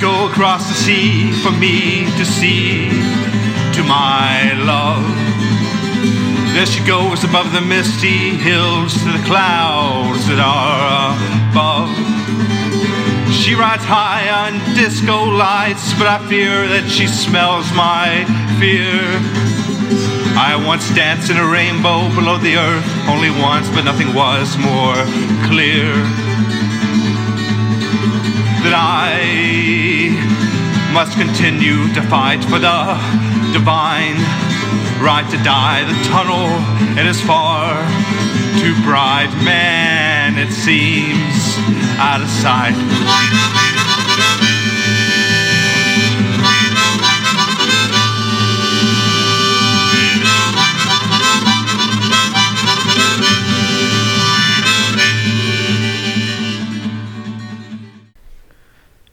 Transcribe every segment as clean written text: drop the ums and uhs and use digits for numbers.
go across the sea for me to see, to my love. There she goes above the misty hills to the clouds that are above. She rides high on disco lights, but I fear that she smells my fear. I once danced in a rainbow below the earth, only once, but nothing was more clear. That I must continue to fight for the divine right to die. The tunnel, it is far too bright, man, it seems out of sight.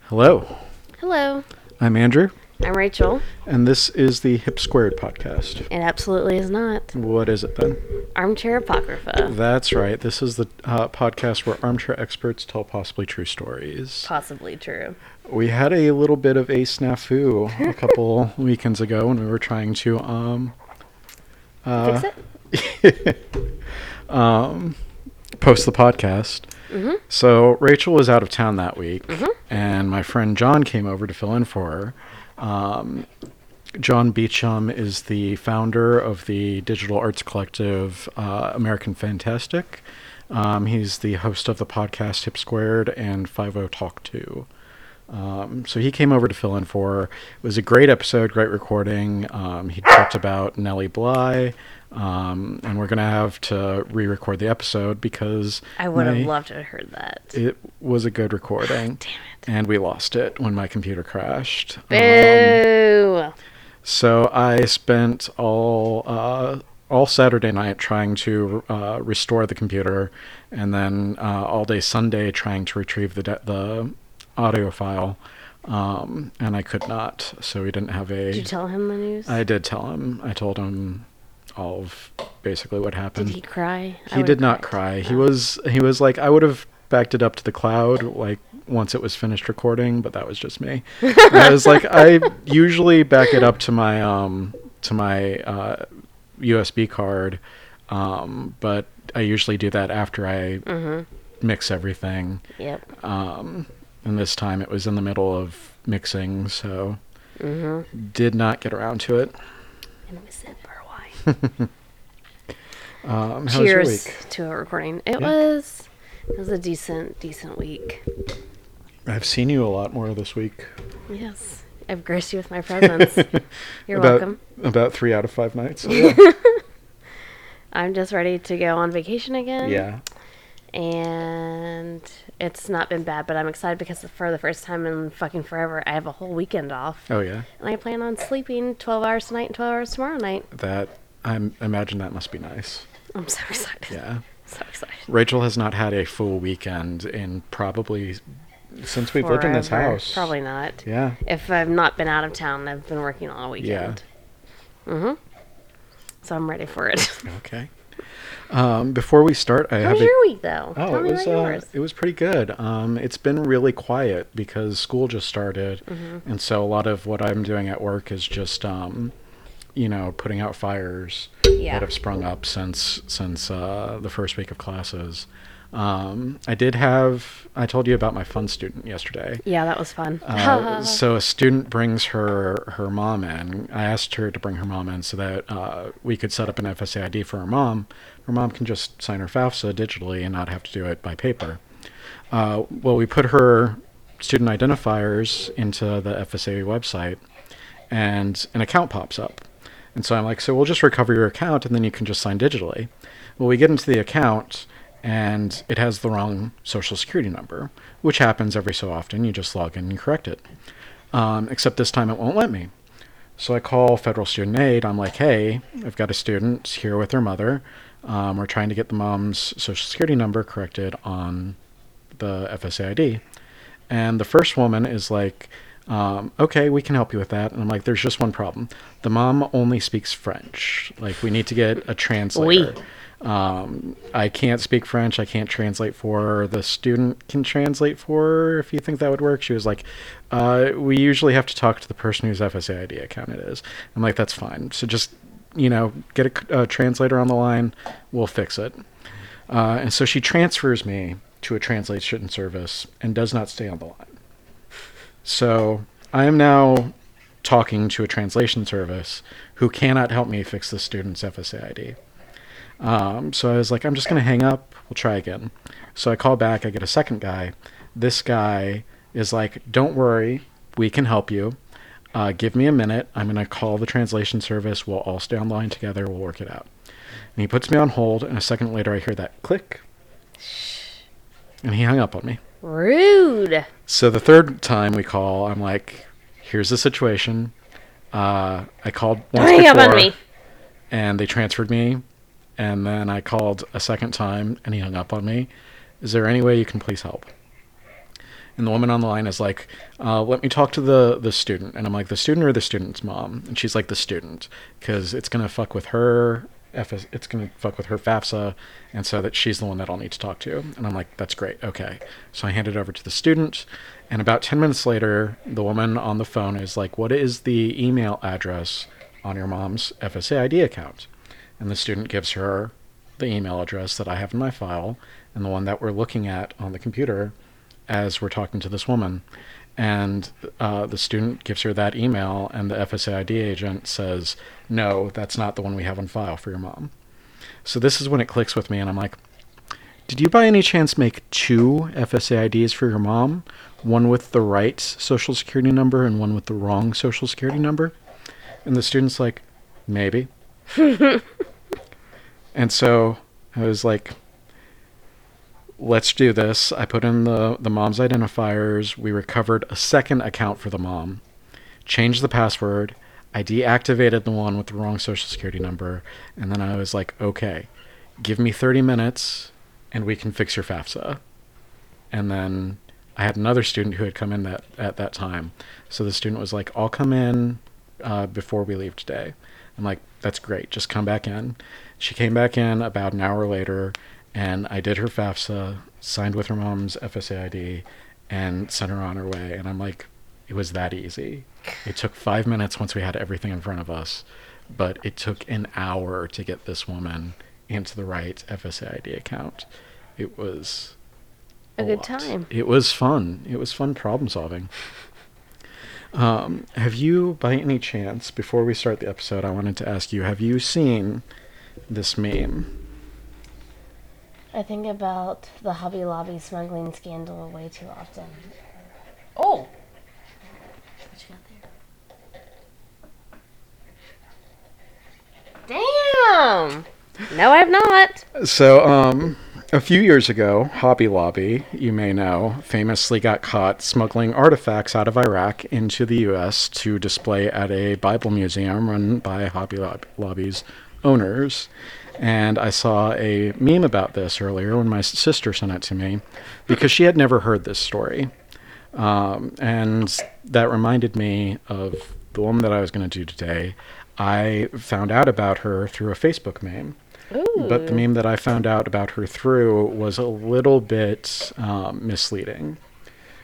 Hello. Hello. I'm Andrew. I'm Rachel. And this is the Hip Squared podcast. It absolutely is not. What is it then? Armchair Apocrypha. That's right. This is the podcast where armchair experts tell possibly true stories. Possibly true. We had a little bit of a snafu a couple weekends ago when we were trying to fix it. Post the podcast. Mm-hmm. So Rachel was out of town that week. Mm-hmm. And my friend John came over to fill in for her. John Beecham is the founder of the digital arts collective American Fantastic. He's the host of the podcast Hip Squared and 50 Talk 2. So he came over to fill in for her. It was a great episode, great recording. He talked about Nellie Bly. And we're going to have to re-record the episode because... I would have loved to have heard that. It was a good recording. Damn it. And we lost it when my computer crashed. Boo! So I spent all Saturday night trying to restore the computer, and then all day Sunday trying to retrieve the audio file. And I could not, so we didn't have a... Did you tell him the news? I did tell him. I told him... of basically what happened. Did he cry? He did not cry. No. He was like, I would have backed it up to the cloud like once it was finished recording, but that was just me. I was like, I usually back it up to my USB card, but I usually do that after I mix everything. Yep. And this time it was in the middle of mixing, so did not get around to it. And it was sad. How Cheers was your week? To a recording. It was a decent week. I've seen you a lot more this week. Yes, I've graced you with my presence. You're welcome. About 3 out of 5 nights. So yeah. I'm just ready to go on vacation again. Yeah. And it's not been bad, but I'm excited because for the first time in fucking forever, I have a whole weekend off. Oh, yeah? And I plan on sleeping 12 hours tonight and 12 hours tomorrow night. I imagine that must be nice. I'm so excited. Yeah. So excited. Rachel has not had a full weekend in probably since we've lived in this house. Probably not. Yeah. If I've not been out of town, I've been working all weekend. Yeah. So I'm ready for it. Okay. Before we start, how was your week though? Tell me about yours. It was pretty good. It's been really quiet because school just started, and so a lot of what I'm doing at work is just, putting out fires that have sprung up since the first week of classes. I told you about my fun student yesterday. Yeah, that was fun. So a student brings her mom in. I asked her to bring her mom in so that we could set up an FSA ID for her mom. Her mom can just sign her FAFSA digitally and not have to do it by paper. Well, we put her student identifiers into the FSA website and an account pops up. And so I'm like, so we'll just recover your account and then you can just sign digitally. Well, we get into the account and it has the wrong social security number, which happens every so often. You just log in and correct it. Except this time it won't let me. So I call Federal Student Aid. I'm like, hey, I've got a student here with her mother. We're trying to get the mom's social security number corrected on the FSA ID. And the first woman is like, okay, we can help you with that. And I'm like, there's just one problem. The mom only speaks French. Like, we need to get a translator. Oui. I can't speak French. I can't translate for her. The student can translate for her if you think that would work. She was like, we usually have to talk to the person whose FSA ID account it is. I'm like, that's fine. So just, you know, get a translator on the line. We'll fix it. And so she transfers me to a translation service and does not stay on the line. So I am now talking to a translation service who cannot help me fix the student's FSA ID. So I was like, I'm just going to hang up. We'll try again. So I call back. I get a second guy. This guy is like, don't worry. We can help you. Give me a minute. I'm going to call the translation service. We'll all stay online together. We'll work it out. And he puts me on hold. And a second later, I hear that click. And he hung up on me. Rude. So the third time we call, I'm like, here's the situation. I called once before. Hang up on me. And they transferred me. And then I called a second time, and he hung up on me. Is there any way you can please help? And the woman on the line is like, let me talk to the student. And I'm like, the student or the student's mom? And she's like, the student, because it's going to fuck with her FAFSA, and so that she's the one that I'll need to talk to. And I'm like, that's great. Okay. So I hand it over to the student, and about 10 minutes later, the woman on the phone is like, what is the email address on your mom's FSA ID account? And the student gives her the email address that I have in my file and the one that we're looking at on the computer as we're talking to this woman. And the student gives her that email, and the FSAID agent says, no, that's not the one we have on file for your mom. So this is when it clicks with me, and I'm like, did you by any chance make two FSAIDs for your mom? One with the right social security number and one with the wrong social security number? And the student's like, maybe. And so I was like, let's do this. I put in the mom's identifiers. We recovered a second account for the mom, changed the password. I deactivated the one with the wrong social security number. And then I was like, okay, give me 30 minutes and we can fix your FAFSA. And then I had another student who had come in at that time. So the student was like, I'll come in before we leave today. I'm like, that's great. Just come back in. She came back in about an hour later, and I did her FAFSA, signed with her mom's FSA ID, and sent her on her way. And I'm like, it was that easy. It took 5 minutes once we had everything in front of us, but it took an hour to get this woman into the right FSA ID account. It was a good time. It was fun. It was fun problem solving. Have you, by any chance, before we start the episode, I wanted to ask you, have you seen this meme? I think about the Hobby Lobby smuggling scandal way too often. Oh! What you got there? Damn! No, I have not! So, a few years ago, Hobby Lobby, you may know, famously got caught smuggling artifacts out of Iraq into the U.S. to display at a Bible museum run by Hobby Lobby's owners. And I saw a meme about this earlier when my sister sent it to me because she had never heard this story. And that reminded me of the woman that I was going to do today. I found out about her through a Facebook meme. Ooh. But the meme that I found out about her through was a little bit misleading.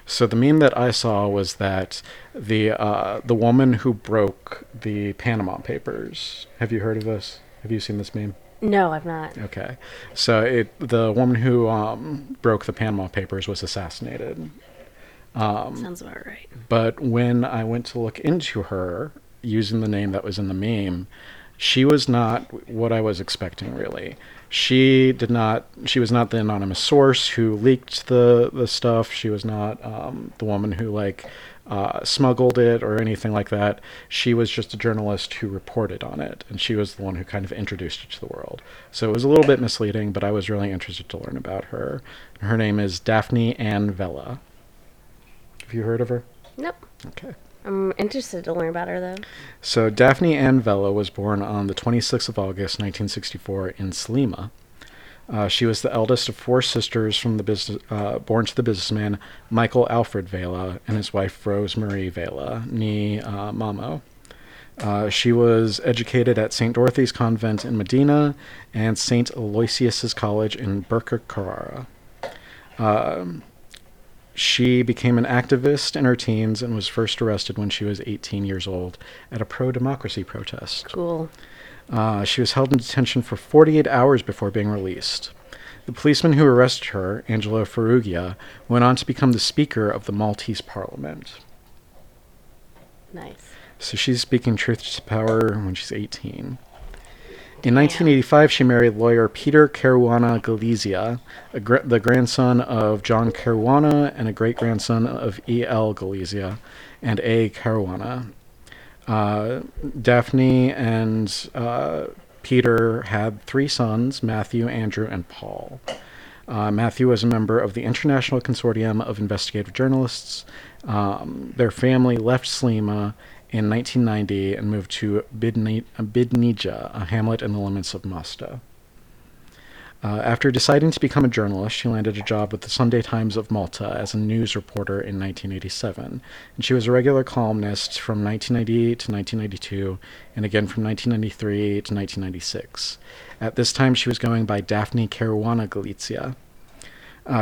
So the meme that I saw was that the woman who broke the Panama Papers. Have you heard of this? Have you seen this meme? No, I've not. Okay. So the woman who broke the Panama Papers was assassinated. Sounds about right. But when I went to look into her, using the name that was in the meme, she was not what I was expecting, really. She was not the anonymous source who leaked the stuff. She was not the woman who smuggled it or anything like that. She was just a journalist who reported on it, and she was the one who kind of introduced it to the world. So it was a little bit misleading, but I was really interested to learn about her. Her name is Daphne Ann Vela. Have you heard of her? Nope. Okay. I'm interested to learn about her, though. So Daphne Ann Vela was born on the 26th of August, 1964, in Selima. She was the eldest of four sisters from born to the businessman Michael Alfred Vela and his wife Rose Marie Vela, nee Mamo. She was educated at St. Dorothy's Convent in Medina and St. Aloysius' College in Berkeka, Carrara. She became an activist in her teens and was first arrested when she was 18 years old at a pro-democracy protest. Cool. She was held in detention for 48 hours before being released. The policeman who arrested her, Angelo Ferrugia, went on to become the Speaker of the Maltese Parliament. Nice. So she's speaking truth to power when she's 18. In 1985, she married lawyer Peter Caruana Galizia, the grandson of John Caruana and a great-grandson of E.L. Galizia and A. Caruana. Daphne and Peter had three sons, Matthew, Andrew, and Paul. Matthew was a member of the International Consortium of Investigative Journalists. Their family left Slima in 1990 and moved to Bidnija, a hamlet in the limits of Mosta. After deciding to become a journalist, she landed a job with the Sunday Times of Malta as a news reporter in 1987, and she was a regular columnist from 1998 to 1992, and again from 1993 to 1996. At this time, she was going by Daphne Caruana Galizia.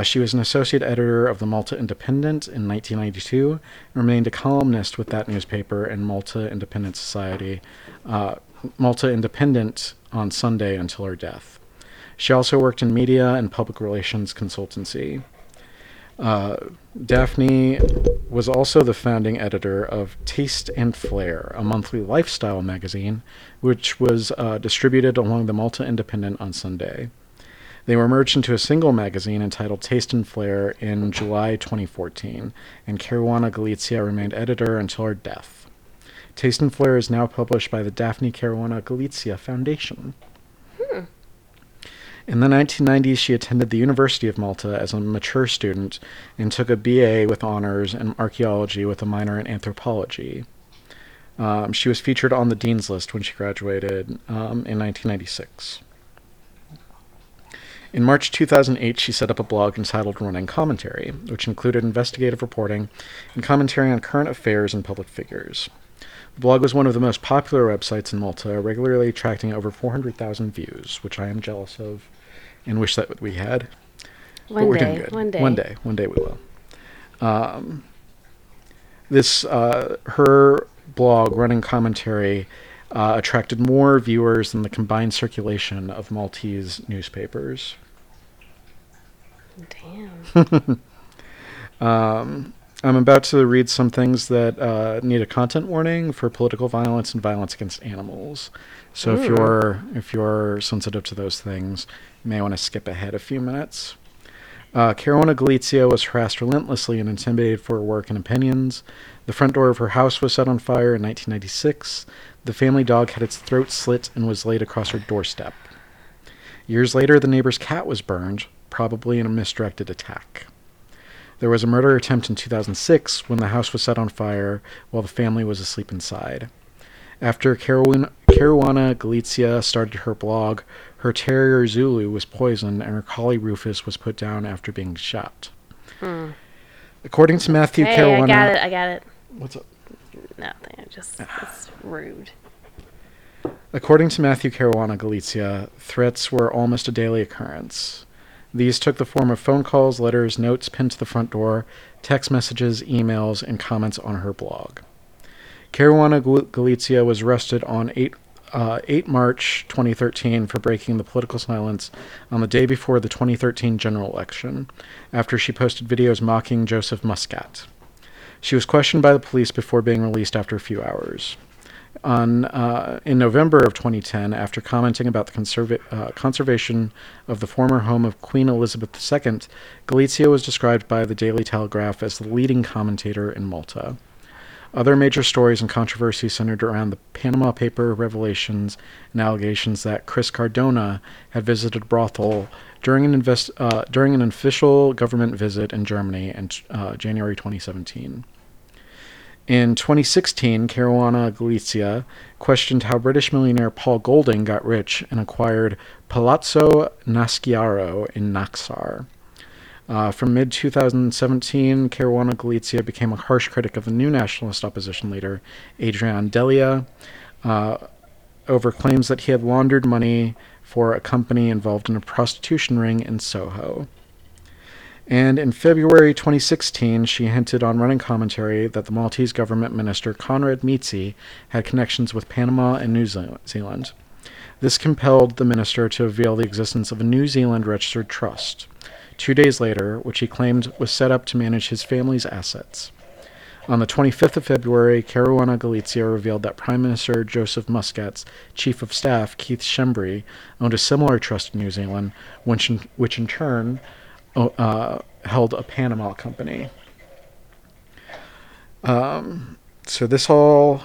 She was an associate editor of the Malta Independent in 1992 and remained a columnist with that newspaper and Malta Independent Society, Malta Independent on Sunday until her death. She also worked in media and public relations consultancy. Daphne was also the founding editor of Taste and Flair, a monthly lifestyle magazine, which was distributed along the Malta Independent on Sunday. They were merged into a single magazine entitled Taste and Flair in July 2014, and Caruana Galizia remained editor until her death. Taste and Flair is now published by the Daphne Caruana Galizia Foundation. In the 1990s, she attended the University of Malta as a mature student and took a BA with honors in archaeology with a minor in anthropology. She was featured on the Dean's List when she graduated in 1996. In March 2008, she set up a blog entitled Running Commentary, which included investigative reporting and commentary on current affairs and public figures. The blog was one of the most popular websites in Malta, regularly attracting over 400,000 views, which I am jealous of and wish that we had. One day we will. Her blog, Running Commentary, attracted more viewers than the combined circulation of Maltese newspapers. Damn. I'm about to read some things that need a content warning for political violence and violence against animals. So if you're sensitive to those things, you may want to skip ahead a few minutes. Caruana Galizia was harassed relentlessly and intimidated for her work and opinions. The front door of her house was set on fire in 1996. The family dog had its throat slit and was laid across her doorstep. Years later, the neighbor's cat was burned, probably in a misdirected attack. There was a murder attempt in 2006 when the house was set on fire while the family was asleep inside. After Caruana Galizia started her blog, her terrier Zulu was poisoned and her collie Rufus was put down after being shot. According to Matthew Caruana... I got it. What's up? Nothing, it's rude. According to Matthew Caruana Galizia, threats were almost a daily occurrence. These took the form of phone calls, letters, notes pinned to the front door, text messages, emails, and comments on her blog. Caruana Galizia was arrested on 8 March 2013 for breaking the political silence on the day before the 2013 general election, after she posted videos mocking Joseph Muscat. She was questioned by the police before being released after a few hours. In November of 2010, after commenting about the conservation of the former home of Queen Elizabeth II, Galizia was described by the Daily Telegraph as the leading commentator in Malta. Other major stories and controversies centered around the Panama Paper revelations and allegations that Chris Cardona had visited a brothel during an official government visit in Germany in January 2017. In 2016, Caruana Galizia questioned how British millionaire Paul Golding got rich and acquired Palazzo Nasciaro in Naxar. From mid-2017, Caruana Galizia became a harsh critic of the new nationalist opposition leader, Adrian Delia, over claims that he had laundered money for a company involved in a prostitution ring in Soho. And in February 2016, she hinted on running commentary that the Maltese government minister Konrad Mizzi had connections with Panama and New Zealand. This compelled the minister to reveal the existence of a New Zealand registered trust 2 days later, which he claimed was set up to manage his family's assets. On the 25th of February, Caruana Galizia revealed that Prime Minister Joseph Muscat's Chief of Staff, Keith Schembri, owned a similar trust in New Zealand, which in turn held a Panama company. So this all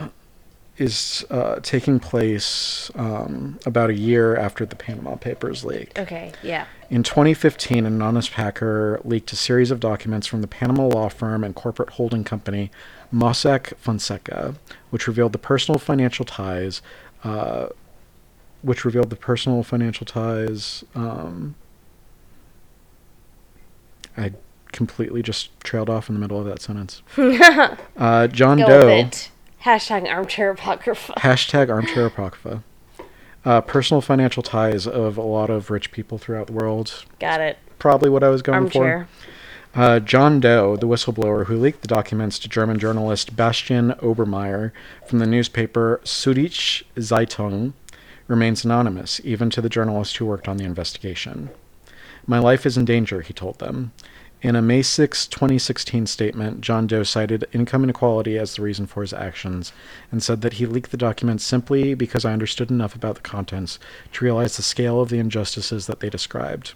is taking place about a year after the Panama Papers leak. Okay, yeah. In 2015, an anonymous hacker leaked a series of documents from the Panama law firm and corporate holding company Mossack Fonseca, which revealed the personal financial ties. I completely just trailed off in the middle of that sentence. John Doe. Go with it. Hashtag armchair apocrypha. Hashtag armchair apocrypha. Personal financial ties of a lot of rich people throughout the world. Got it. Probably what I was going armchair. For. John Doe, the whistleblower who leaked the documents to German journalist Bastian Obermeier from the newspaper Süddeutsche Zeitung, remains anonymous, even to the journalist who worked on the investigation. My life is in danger, he told them. In a May 6, 2016 statement, John Doe cited income inequality as the reason for his actions and said that he leaked the documents simply because I understood enough about the contents to realize the scale of the injustices that they described.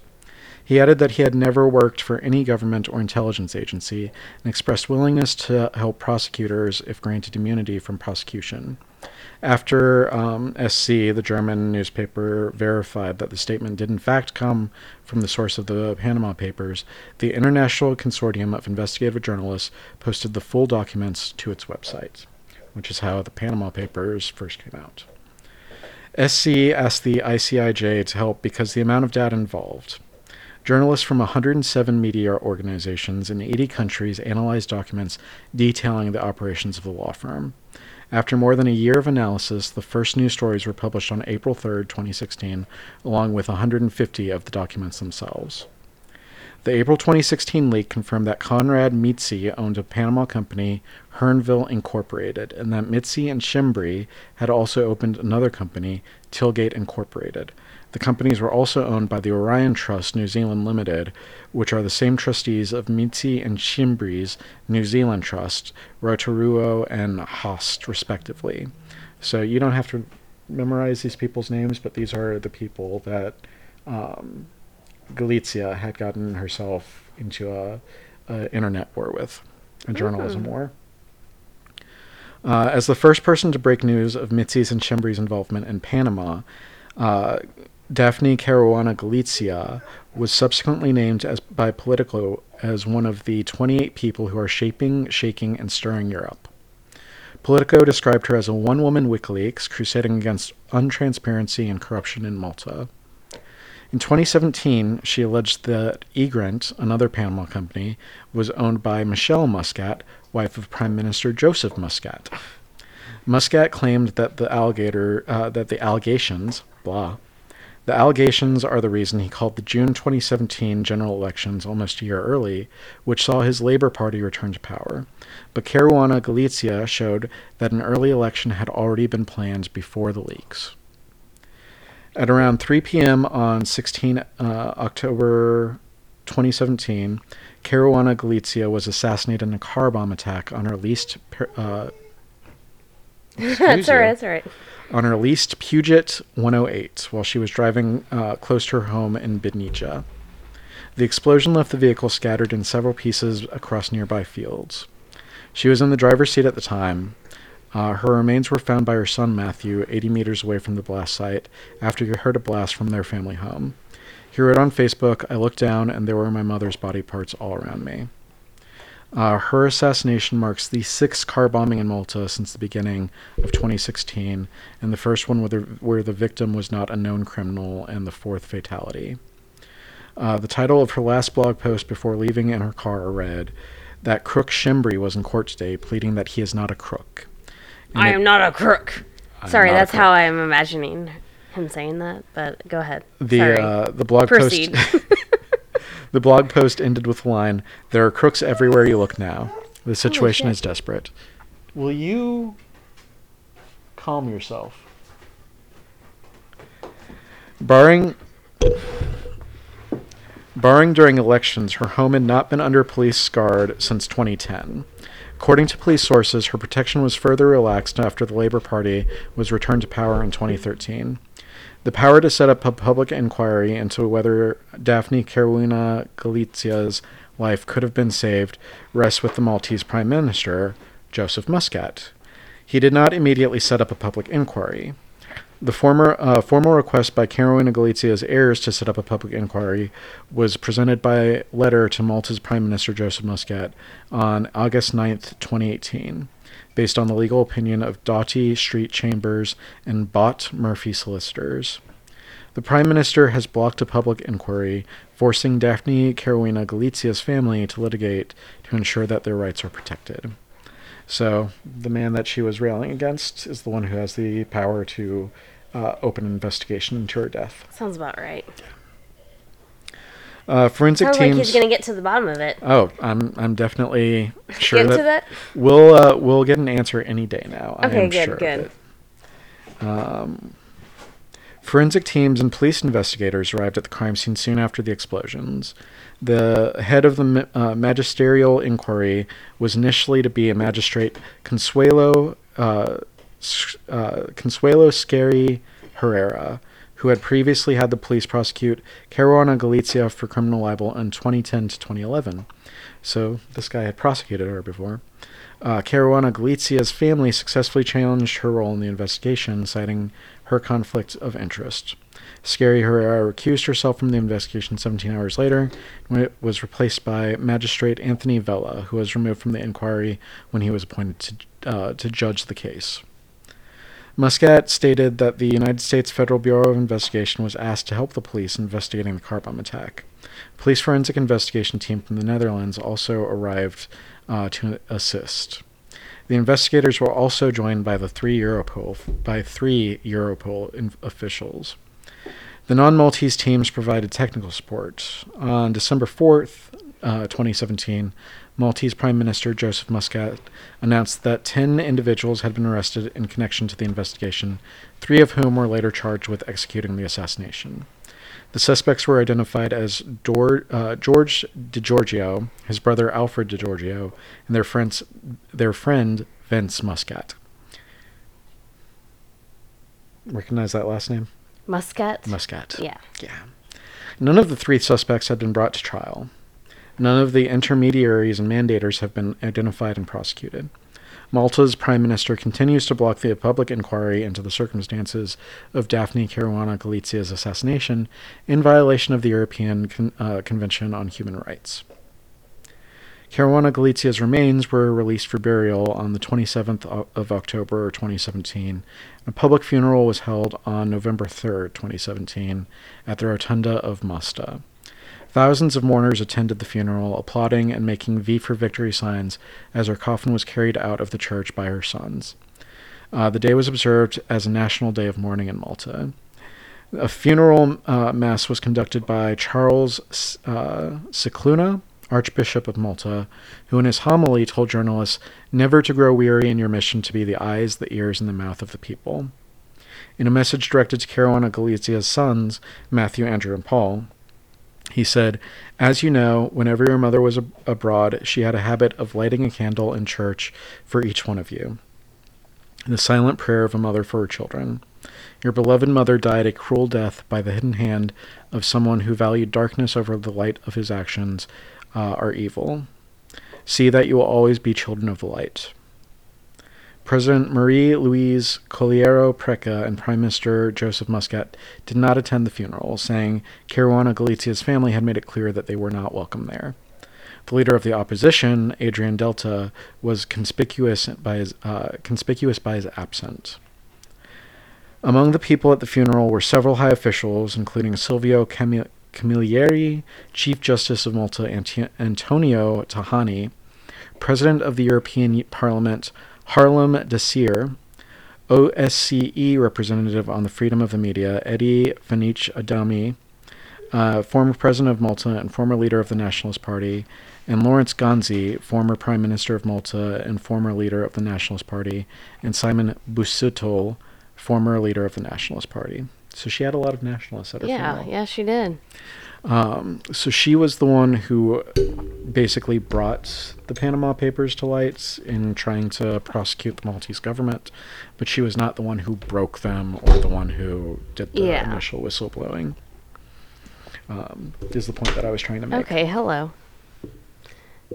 He added that he had never worked for any government or intelligence agency and expressed willingness to help prosecutors if granted immunity from prosecution. After SC, the German newspaper, verified that the statement did in fact come from the source of the Panama Papers, the International Consortium of Investigative Journalists posted the full documents to its website, which is how the Panama Papers first came out. SC asked the ICIJ to help because the amount of data involved. Journalists from 107 media organizations in 80 countries analyzed documents detailing the operations of the law firm. After more than a year of analysis, the first news stories were published on April 3, 2016, along with 150 of the documents themselves. The April 2016 leak confirmed that Konrad Mizzi owned a Panama company, Hernville Incorporated, and that Mizzi and Schembri had also opened another company, Tilgate Incorporated. The companies were also owned by the Orion Trust New Zealand Limited, which are the same trustees of Mizzi and Schembri's New Zealand Trust, Rotorua and Haast, respectively. So you don't have to memorize these people's names, but these are the people that Galizia had gotten herself into an internet war with, a journalism war. As the first person to break news of Mizzi's and Schembri's involvement in Panama, Daphne Caruana Galizia was subsequently named by Politico as one of the 28 people who are shaping, shaking, and stirring Europe. Politico described her as a one-woman WikiLeaks crusading against untransparency and corruption in Malta. In 2017, she alleged that Egrant, another Panama company, was owned by Michelle Muscat, wife of Prime Minister Joseph Muscat. Muscat claimed that the allegations are the reason he called the June 2017 general elections almost a year early, which saw his Labour Party return to power. But Caruana Galizia showed that an early election had already been planned before the leaks. At around 3 p.m. on October 16, 2017, Caruana Galizia was assassinated in a car bomb attack on her leased Puget 108 while she was driving close to her home in Bidnica. The explosion left the vehicle scattered in several pieces across nearby fields. She was in the driver's seat at the time. Her remains were found by her son Matthew, 80 meters away from the blast site, after he heard a blast from their family home. He wrote on Facebook, "I looked down and there were my mother's body parts all around me." Her assassination marks the sixth car bombing in Malta since the beginning of 2016, and the first one where the victim was not a known criminal, and the fourth fatality. The title of her last blog post before leaving in her car read, "That crook Schembri was in court today pleading that he is not a crook." And I am not a crook. Sorry, that's how I am imagining him saying that, but go ahead. The blog Proceed. Post The blog post ended with the line, "There are crooks everywhere you look now. The situation is desperate." Will you calm yourself? Barring during elections, her home had not been under police scarred since 2010. According to police sources, her protection was further relaxed after the Labour Party was returned to power in 2013. The power to set up a public inquiry into whether Daphne Caruana Galizia's life could have been saved rests with the Maltese Prime Minister, Joseph Muscat. He did not immediately set up a public inquiry. The formal request by Caruana Galizia's heirs to set up a public inquiry was presented by letter to Malta's Prime Minister Joseph Muscat on August 9, 2018, based on the legal opinion of Doughty Street Chambers and Bott Murphy Solicitors. The Prime Minister has blocked a public inquiry, forcing Daphne Caruana Galizia's family to litigate to ensure that their rights are protected. So the man that she was railing against is the one who has the power to open an investigation into her death. Sounds about right. Forensic teams. Sounds like he's going to get to the bottom of it. Oh, I'm definitely sure that we'll get an answer any day now. Okay, good. Forensic teams and police investigators arrived at the crime scene soon after the explosions. The head of the magisterial inquiry was initially to be a magistrate, Consuelo Scary Herrera, who had previously had the police prosecute Caruana Galizia for criminal libel in 2010 to 2011. So this guy had prosecuted her before. Caruana Galizia's family successfully challenged her role in the investigation, citing her conflict of interest. Scary Herrera recused herself from the investigation 17 hours later, when it was replaced by Magistrate Anthony Vela, who was removed from the inquiry when he was appointed to judge the case. Muscat stated that the United States Federal Bureau of Investigation was asked to help the police investigating the car bomb attack. Police forensic investigation team from the Netherlands also arrived to assist. The investigators were also joined by three Europol officials. The non-Maltese teams provided technical support. On December 4th, 2017, Maltese Prime Minister Joseph Muscat announced that 10 individuals had been arrested in connection to the investigation, 3 of whom were later charged with executing the assassination. The suspects were identified as George DiGiorgio, his brother Alfred DiGiorgio, and their friend Vince Muscat. Recognize that last name? Muscat? Muscat. Yeah. None of the 3 suspects had been brought to trial. None of the intermediaries and mandators have been identified and prosecuted. Malta's Prime Minister continues to block the public inquiry into the circumstances of Daphne Caruana Galizia's assassination in violation of the European Convention on Human Rights. Caruana Galizia's remains were released for burial on the 27th of October 2017. A public funeral was held on November 3rd, 2017, at the Rotunda of Mostar. Thousands of mourners attended the funeral, applauding and making V for Victory signs as her coffin was carried out of the church by her sons. The day was observed as a national day of mourning in Malta. A funeral mass was conducted by Charles Scicluna, Archbishop of Malta, who in his homily told journalists never to grow weary in your mission to be the eyes, the ears, and the mouth of the people. In a message directed to Caruana Galizia's sons, Matthew, Andrew, and Paul, he said, "As you know, whenever your mother was abroad, she had a habit of lighting a candle in church for each one of you. The silent prayer of a mother for her children. Your beloved mother died a cruel death by the hidden hand of someone who valued darkness over the light of his actions are evil. See that you will always be children of the light." President Marie-Louise Colliero-Preca and Prime Minister Joseph Muscat did not attend the funeral, saying Caruana Galizia's family had made it clear that they were not welcome there. The leader of the opposition, Adrian Delia, was conspicuous by his absence. Among the people at the funeral were several high officials, including Silvio Camilleri, Camilleri, Chief Justice of Malta Antonio Tajani, President of the European Parliament Harlem Desir, OSCE Representative on the Freedom of the Media Eddie Fanich Adami, former President of Malta and former leader of the Nationalist Party, and Lawrence Ganzi, former Prime Minister of Malta and former leader of the Nationalist Party, and Simon Busuttil, former leader of the Nationalist Party. So she had a lot of nationalists at her funeral. Yeah, she did. So she was the one who basically brought the Panama Papers to light in trying to prosecute the Maltese government, but she was not the one who broke them or the one who did the initial whistleblowing. Is the point that I was trying to make. Okay, hello.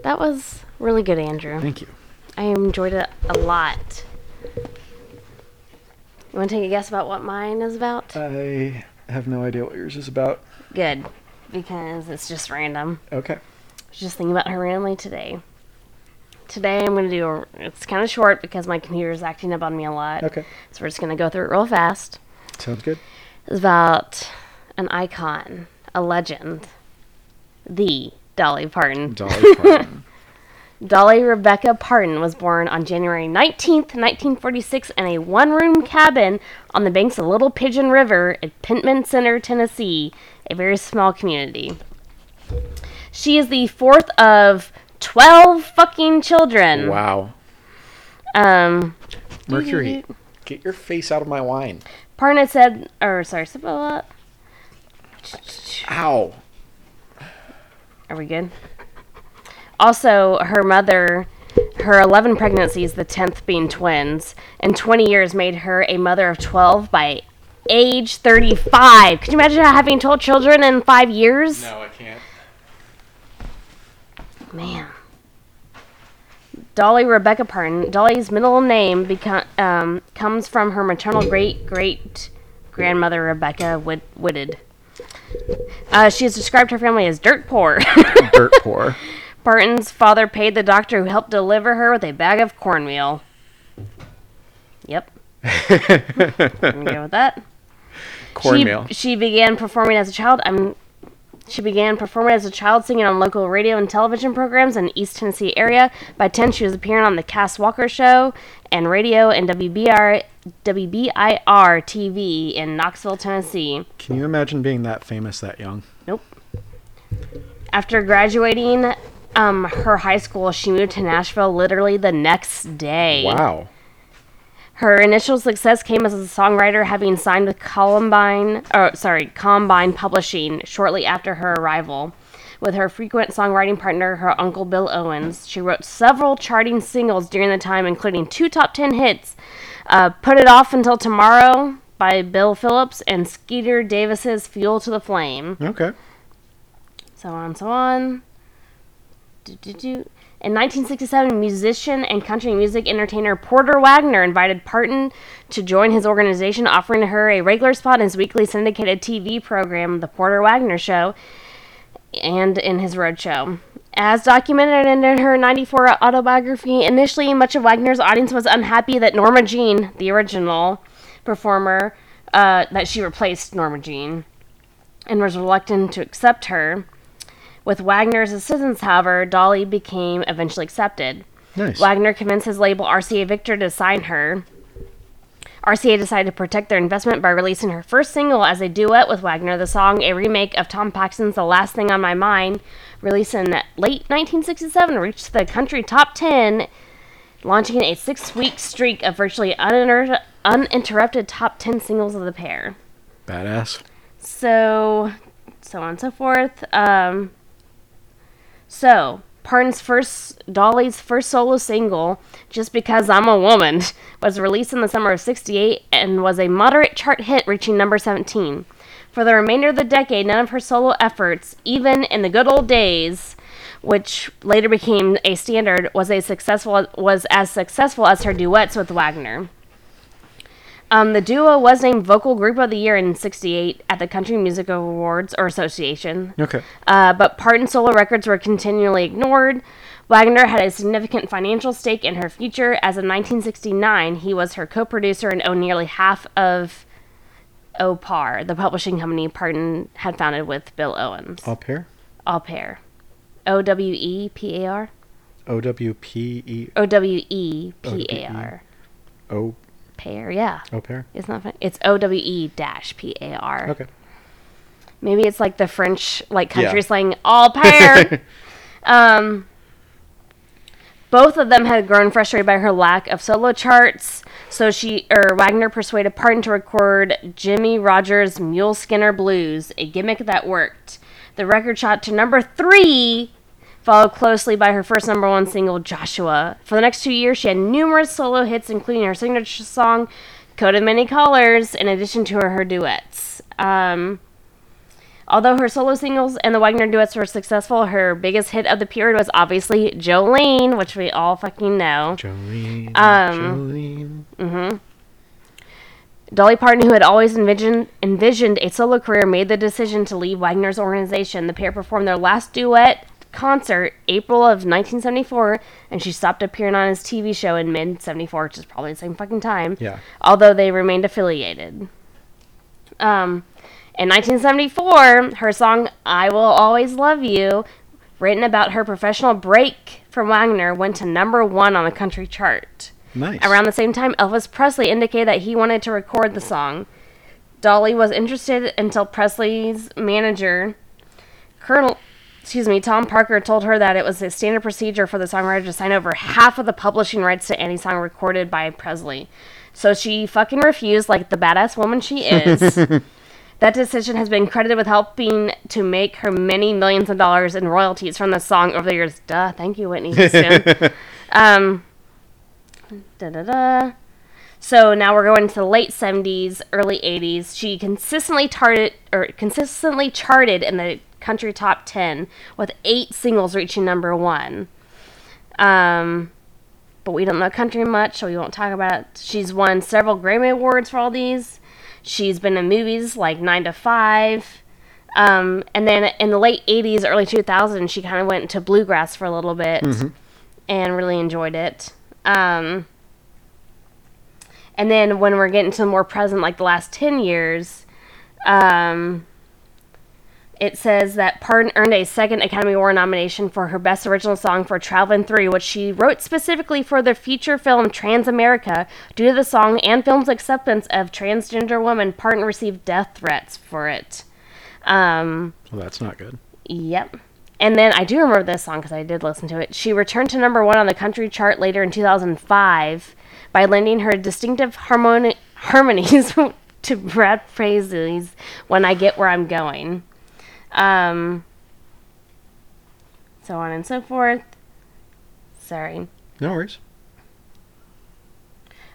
That was really good, Andrew. Thank you. I enjoyed it a lot. You want to take a guess about what mine is about? I have no idea what yours is about. Good, because it's just random. Okay. I was just thinking about her randomly today. Today I'm going to do, it's kind of short because my computer is acting up on me a lot. Okay. So we're just going to go through it real fast. Sounds good. It's about an icon, a legend, the Dolly Parton. Dolly Parton. Dolly Rebecca Parton was born on January 19th, 1946 in a one-room cabin on the banks of Little Pigeon River in Pentman Center, Tennessee, a very small community. She is the fourth of 12 fucking children. Wow. Mercury, get your face out of my wine. Parton had said, Sibylla. Ow. Are we good? Also, her mother, her 11 pregnancies, the 10th being twins, and 20 years made her a mother of 12 by age 35. Could you imagine having 12 children in 5 years? No, I can't. Man. Dolly Rebecca Parton. Dolly's middle name comes from her maternal great-great-grandmother, Rebecca Whitted. She has described her family as dirt poor. Dirt poor. Parton's father paid the doctor who helped deliver her with a bag of cornmeal. Yep. I'm good with that. Cornmeal. She began performing as a child. She began performing as a child, singing on local radio and television programs in the East Tennessee area. By 10, she was appearing on the Cass Walker Show and radio and WBIR-TV in Knoxville, Tennessee. Can you imagine being that famous that young? Nope. After graduating her high school, she moved to Nashville literally the next day. Wow. Her initial success came as a songwriter, having signed with Combine Publishing shortly after her arrival. With her frequent songwriting partner, her uncle Bill Owens, she wrote several charting singles during the time, including two top 10 hits, Put It Off Until Tomorrow by Bill Phillips and Skeeter Davis's Fuel to the Flame. Okay. So on. In 1967, musician and country music entertainer Porter Wagoner invited Parton to join his organization, offering her a regular spot in his weekly syndicated TV program, The Porter Wagoner Show, and in his roadshow. As documented in her 1994 autobiography, initially much of Wagner's audience was unhappy that Norma Jean, the original performer, that she replaced Norma Jean, and was reluctant to accept her. With Wagner's assistance, however, Dolly became eventually accepted. Nice. Wagner convinced his label RCA Victor to sign her. RCA decided to protect their investment by releasing her first single as a duet with Wagner, the song, a remake of Tom Paxton's The Last Thing on My Mind, released in late 1967, reached the country top 10, launching a 6-week streak of virtually uninterrupted top 10 singles of the pair. Badass. So on and so forth. So, Dolly's first solo single, Just Because I'm a Woman, was released in the summer of 1968 and was a moderate chart hit, reaching number 17. For the remainder of the decade, none of her solo efforts, even in the good old days, which later became a standard, was as successful as her duets with Wagner. The duo was named Vocal Group of the Year in 1968 at the Country Music Awards or Association. Okay. But Parton solo records were continually ignored. Wagner had a significant financial stake in her future, as in 1969 he was her co-producer and owned nearly half of Opar, the publishing company Parton had founded with Bill Owens. Au pair? Au pair. O-W-E-P-A-R? O-W-P-E... O-W-E-P-A-R. O... Pair, yeah. Au pair? It's not funny. It's O-W-E-P-A-R. Okay. Maybe it's like the French, like, country slang, all pair. Both of them had grown frustrated by her lack of solo charts, so Wagner persuaded Parton to record Jimmy Rogers' Mule Skinner Blues, a gimmick that worked. The record shot to number 3, followed closely by her first number 1 single, Joshua. For the next 2 years, she had numerous solo hits, including her signature song, Coat of Many Colors, in addition to her duets. Although her solo singles and the Wagner duets were successful, her biggest hit of the period was obviously Jolene, which we all fucking know. Jolene, Jolene. Mm-hmm. Dolly Parton, who had always envisioned a solo career, made the decision to leave Wagner's organization. The pair performed their last duet concert April of 1974, and she stopped appearing on his TV show in mid-74, which is probably the same fucking time. Yeah. Although they remained affiliated. In 1974, her song, I Will Always Love You, written about her professional break from Wagner, went to number 1 on the country chart. Nice. Around the same time, Elvis Presley indicated that he wanted to record the song. Dolly was interested until Presley's manager, Tom Parker, told her that it was a standard procedure for the songwriter to sign over half of the publishing rights to any song recorded by Presley. So she fucking refused, like the badass woman she is. That decision has been credited with helping to make her many millions of dollars in royalties from the song over the years. Duh, thank you, Whitney Houston. So now we're going to the late 70s, early 80s. She consistently charted in the country top 10 with 8 singles reaching number 1. But we don't know country much, so we won't talk about it. She's won several Grammy Awards for all these. She's been in movies like 9 to 5. And then in the late 80s, early 2000s, she kind of went into bluegrass for a little bit and really enjoyed it. And then when we're getting to more present, like the last 10 years, it says that Parton earned a 2nd Academy Award nomination for her Best Original Song for Travelin' 3, which she wrote specifically for the feature film Transamerica. Due to the song and film's acceptance of transgender women, Parton received death threats for it. Well, that's not good. Yep. And then I do remember this song because I did listen to it. She returned to number 1 on the country chart later in 2005 by lending her distinctive harmonies to Brad Paisley's When I Get Where I'm Going. So on and so forth. Sorry. No worries.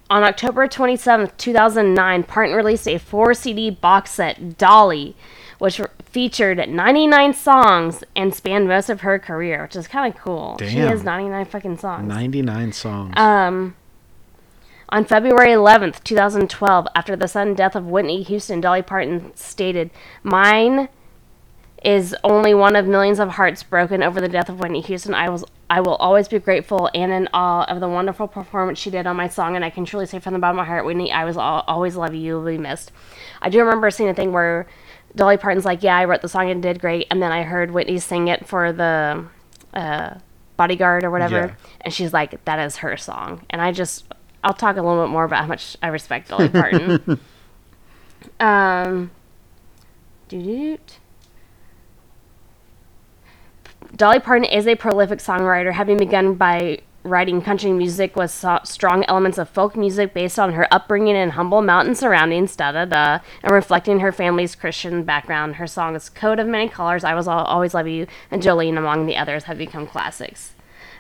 On October 27th, 2009, Parton released a 4-CD box set, Dolly, which featured 99 songs and spanned most of her career, which is kind of cool. Damn. She has 99 fucking songs. 99 songs. On February 11th, 2012, after the sudden death of Whitney Houston, Dolly Parton stated, "Mine is only one of millions of hearts broken over the death of Whitney Houston. I will always be grateful and in awe of the wonderful performance she did on my song, and I can truly say from the bottom of my heart, Whitney, always love you. You will be missed." I do remember seeing a thing where Dolly Parton's like, yeah, I wrote the song and did great, and then I heard Whitney sing it for the Bodyguard or whatever, and she's like, that is her song. And I'll talk a little bit more about how much I respect Dolly Parton. Dolly Parton is a prolific songwriter, having begun by writing country music with strong elements of folk music based on her upbringing in humble mountain surroundings, and reflecting her family's Christian background. Her songs Coat of Many Colors, I Will Always Love You, and Jolene, among the others, have become classics.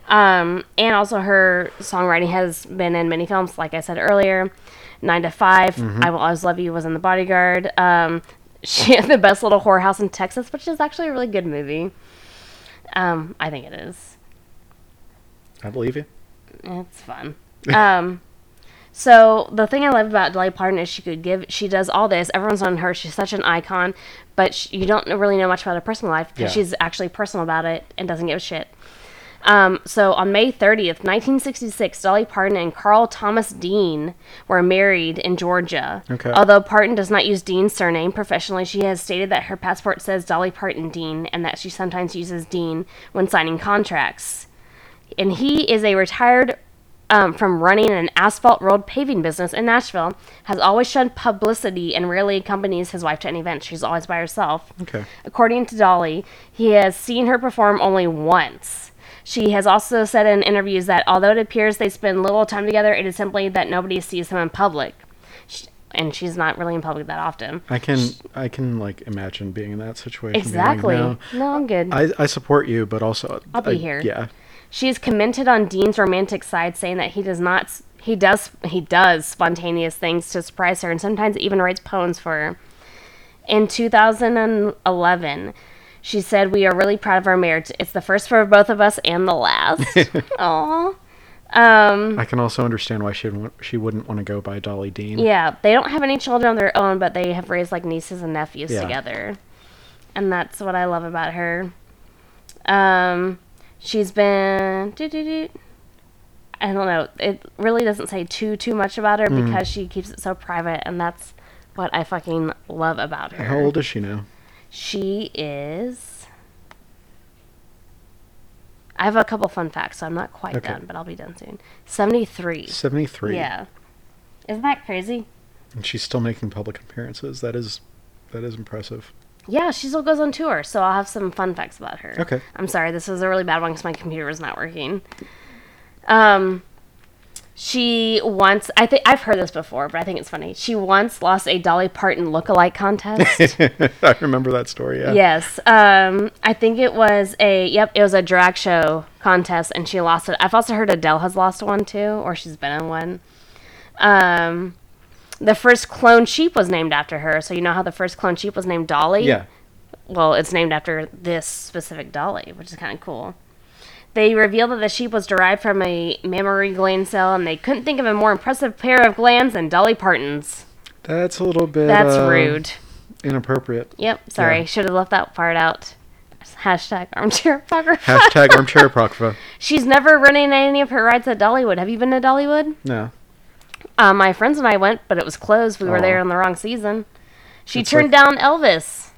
And also her songwriting has been in many films, like I said earlier. 9 to 5, I Will Always Love You was in The Bodyguard. She had The Best Little Whorehouse in Texas, which is actually a really good movie. I think it is. I believe you. It's fun. So the thing I love about Dolly Parton is she does all this. Everyone's on her. She's such an icon, but you don't really know much about her personal life because she's actually personal about it and doesn't give a shit. So on May 30th, 1966, Dolly Parton and Carl Thomas Dean were married in Georgia. Okay. Although Parton does not use Dean's surname professionally, she has stated that her passport says Dolly Parton Dean and that she sometimes uses Dean when signing contracts. And he is a retired from running an asphalt road paving business in Nashville, has always shunned publicity and rarely accompanies his wife to any event. She's always by herself. Okay. According to Dolly, he has seen her perform only once. She has also said in interviews that although it appears they spend little time together, it is simply that nobody sees him in public. And she's not really in public that often. I can like imagine being in that situation. Exactly. Like, no, I'm good. I support you, but also I'll be here. Yeah. She's commented on Dean's romantic side, saying that he does spontaneous things to surprise her, and sometimes even writes poems for her. In 2011, she said, "We are really proud of our marriage. It's the first for both of us and the last." Aww. I can also understand why she wouldn't want to go by Dolly Dean. Yeah, they don't have any children of their own, but they have raised like nieces and nephews together, and that's what I love about her. She's been, I don't know, it really doesn't say too much about her because she keeps it so private, and that's what I fucking love about her. How old is she now? She is, I have a couple fun facts, so I'm not quite done, but I'll be done soon. 73. 73. Yeah. Isn't that crazy? And she's still making public appearances. That is impressive. Yeah, she still goes on tour, so I'll have some fun facts about her. Okay. I'm sorry, this is a really bad one because my computer is not working. She once, I think I've heard this before, but I think it's funny. She once lost a Dolly Parton lookalike contest. I remember that story. Yeah. Yes. I think it was a drag show contest, and she lost it. I've also heard Adele has lost one too, or she's been in one. The first cloned sheep was named after her. So you know how the first cloned sheep was named Dolly? Yeah. Well, it's named after this specific Dolly, which is kind of cool. They revealed that the sheep was derived from a mammary gland cell, and they couldn't think of a more impressive pair of glands than Dolly Parton's. That's a little bit... That's rude. Inappropriate. Yep, sorry. Yeah. Should have left that part out. Hashtag armchair apocrypha. Hashtag armchair apocrypha. She's never running any of her rides at Dollywood. Have you been to Dollywood? No. My friends and I went, but it was closed. We were there in the wrong season. She turned down Elvis.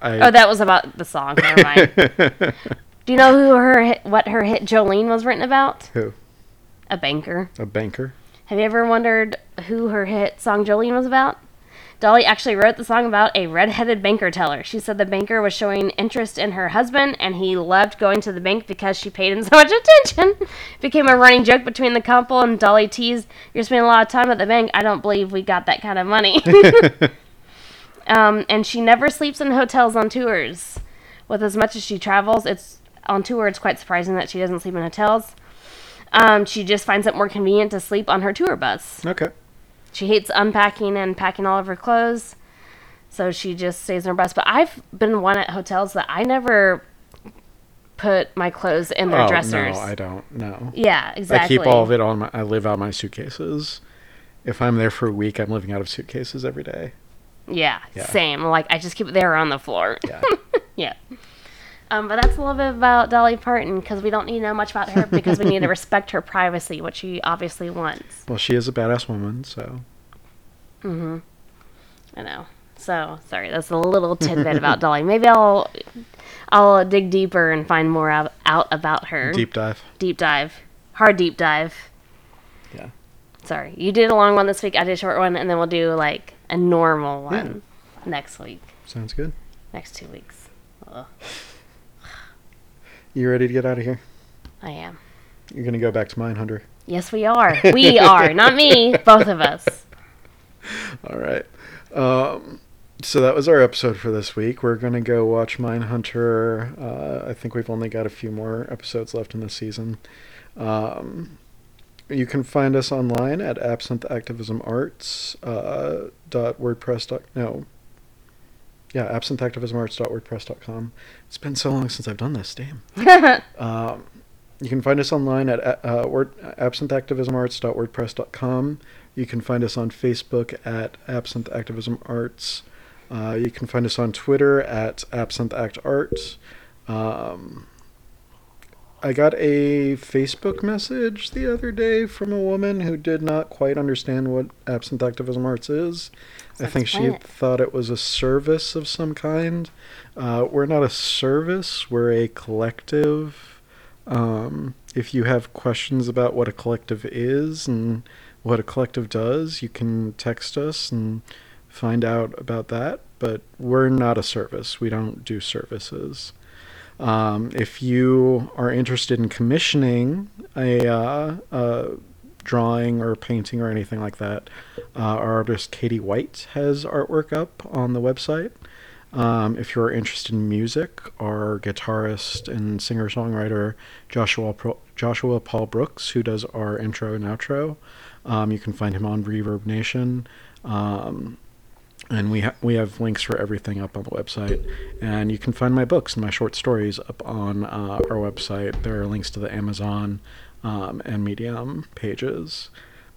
Oh, that was about the song. Never mind. Do you know what her hit Jolene was written about? Who? A banker. A banker. Have you ever wondered who her hit song Jolene was about? Dolly actually wrote the song about a redheaded banker teller. She said the banker was showing interest in her husband, and he loved going to the bank because she paid him so much attention. It became a running joke between the couple, and Dolly teased, "You're spending a lot of time at the bank. I don't believe we got that kind of money." And she never sleeps in hotels on tours. With as much as she travels, it's quite surprising that she doesn't sleep in hotels. She just finds it more convenient to sleep on her tour bus. Okay. She hates unpacking and packing all of her clothes, so she just stays in her bus. But I've been one at hotels that I never put my clothes in their dressers. No, I don't. No. Yeah, exactly. I keep all of it on I live out of my suitcases. If I'm there for a week, I'm living out of suitcases every day. Yeah, same. Like, I just keep it there on the floor. Yeah. Yeah. But that's a little bit about Dolly Parton, because we don't need to know much about her, because we need to respect her privacy, which she obviously wants. Well, she is a badass woman, so. Mm-hmm. I know. So, sorry, that's a little tidbit about Dolly. Maybe I'll dig deeper and find more out about her. Deep dive. Hard deep dive. Yeah. Sorry. You did a long one this week, I did a short one, and then we'll do, like, a normal one next week. Sounds good. Next 2 weeks. Ugh. You ready to get out of here? I am. You're going to go back to Mindhunter. Yes, we are. We are. Not me. Both of us. All right. So that was our episode for this week. We're going to go watch Mindhunter. I think we've only got a few more episodes left in this season. You can find us online at absentactivismarts.wordpress.com. It's been so long since I've done this, damn. You can find us online at absentactivismarts.wordpress.com. You can find us on Facebook at absentactivismarts. You can find us on Twitter at absentactart. I got a Facebook message the other day from a woman who did not quite understand what absent activism arts is. Sounds I think quiet. She thought it was a service of some kind. We're not a service. We're a collective. If you have questions about what a collective is and what a collective does, you can text us and find out about that. But we're not a service. We don't do services. If you are interested in commissioning a drawing or painting or anything like that, our artist Katie White has artwork up on the website. If you're interested in music, our guitarist and singer-songwriter Joshua Paul Brooks, who does our intro and outro, you can find him on Reverb Nation. And we have links for everything up on the website. And you can find my books and my short stories up on our website. There are links to the Amazon and Medium pages.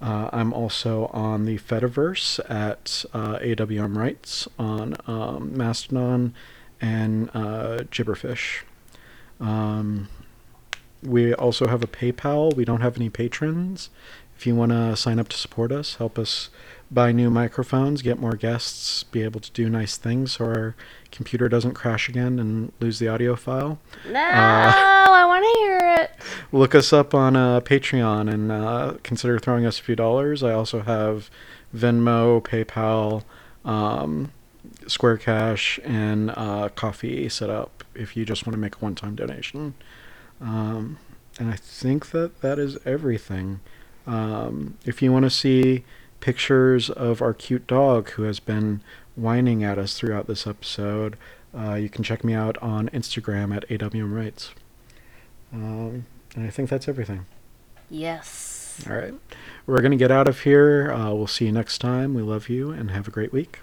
I'm also on the Fediverse at AWM Rights on Mastodon and Gibberfish. We also have a PayPal. We don't have any patrons. If you want to sign up to support us, help us buy new microphones, get more guests, be able to do nice things so our computer doesn't crash again and lose the audio file. No, I want to hear it. Look us up on Patreon and consider throwing us a few dollars. I also have Venmo, PayPal, Square Cash, and Coffee set up if you just want to make a one-time donation. And I think that is everything. If you want to see pictures of our cute dog who has been whining at us throughout this episode, you can check me out on Instagram at AWM Rights. And I think that's everything. Yes. All right. We're going to get out of here. We'll see you next time. We love you and have a great week.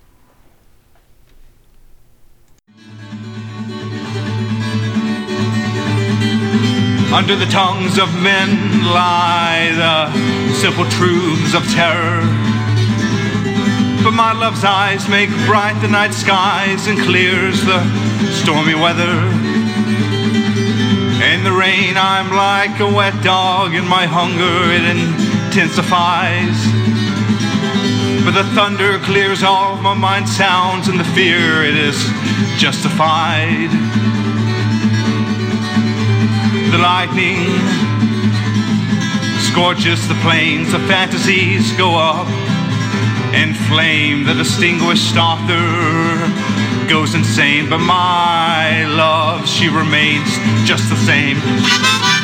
Under the tongues of men lie the simple truths of terror, but my love's eyes make bright the night skies and clears the stormy weather. In the rain I'm like a wet dog, in my hunger it intensifies, but the thunder clears all my mind sounds and the fear it is justified. The lightning scorches the plains, the fantasies go up in flame, the distinguished author goes insane, but my love, she remains just the same.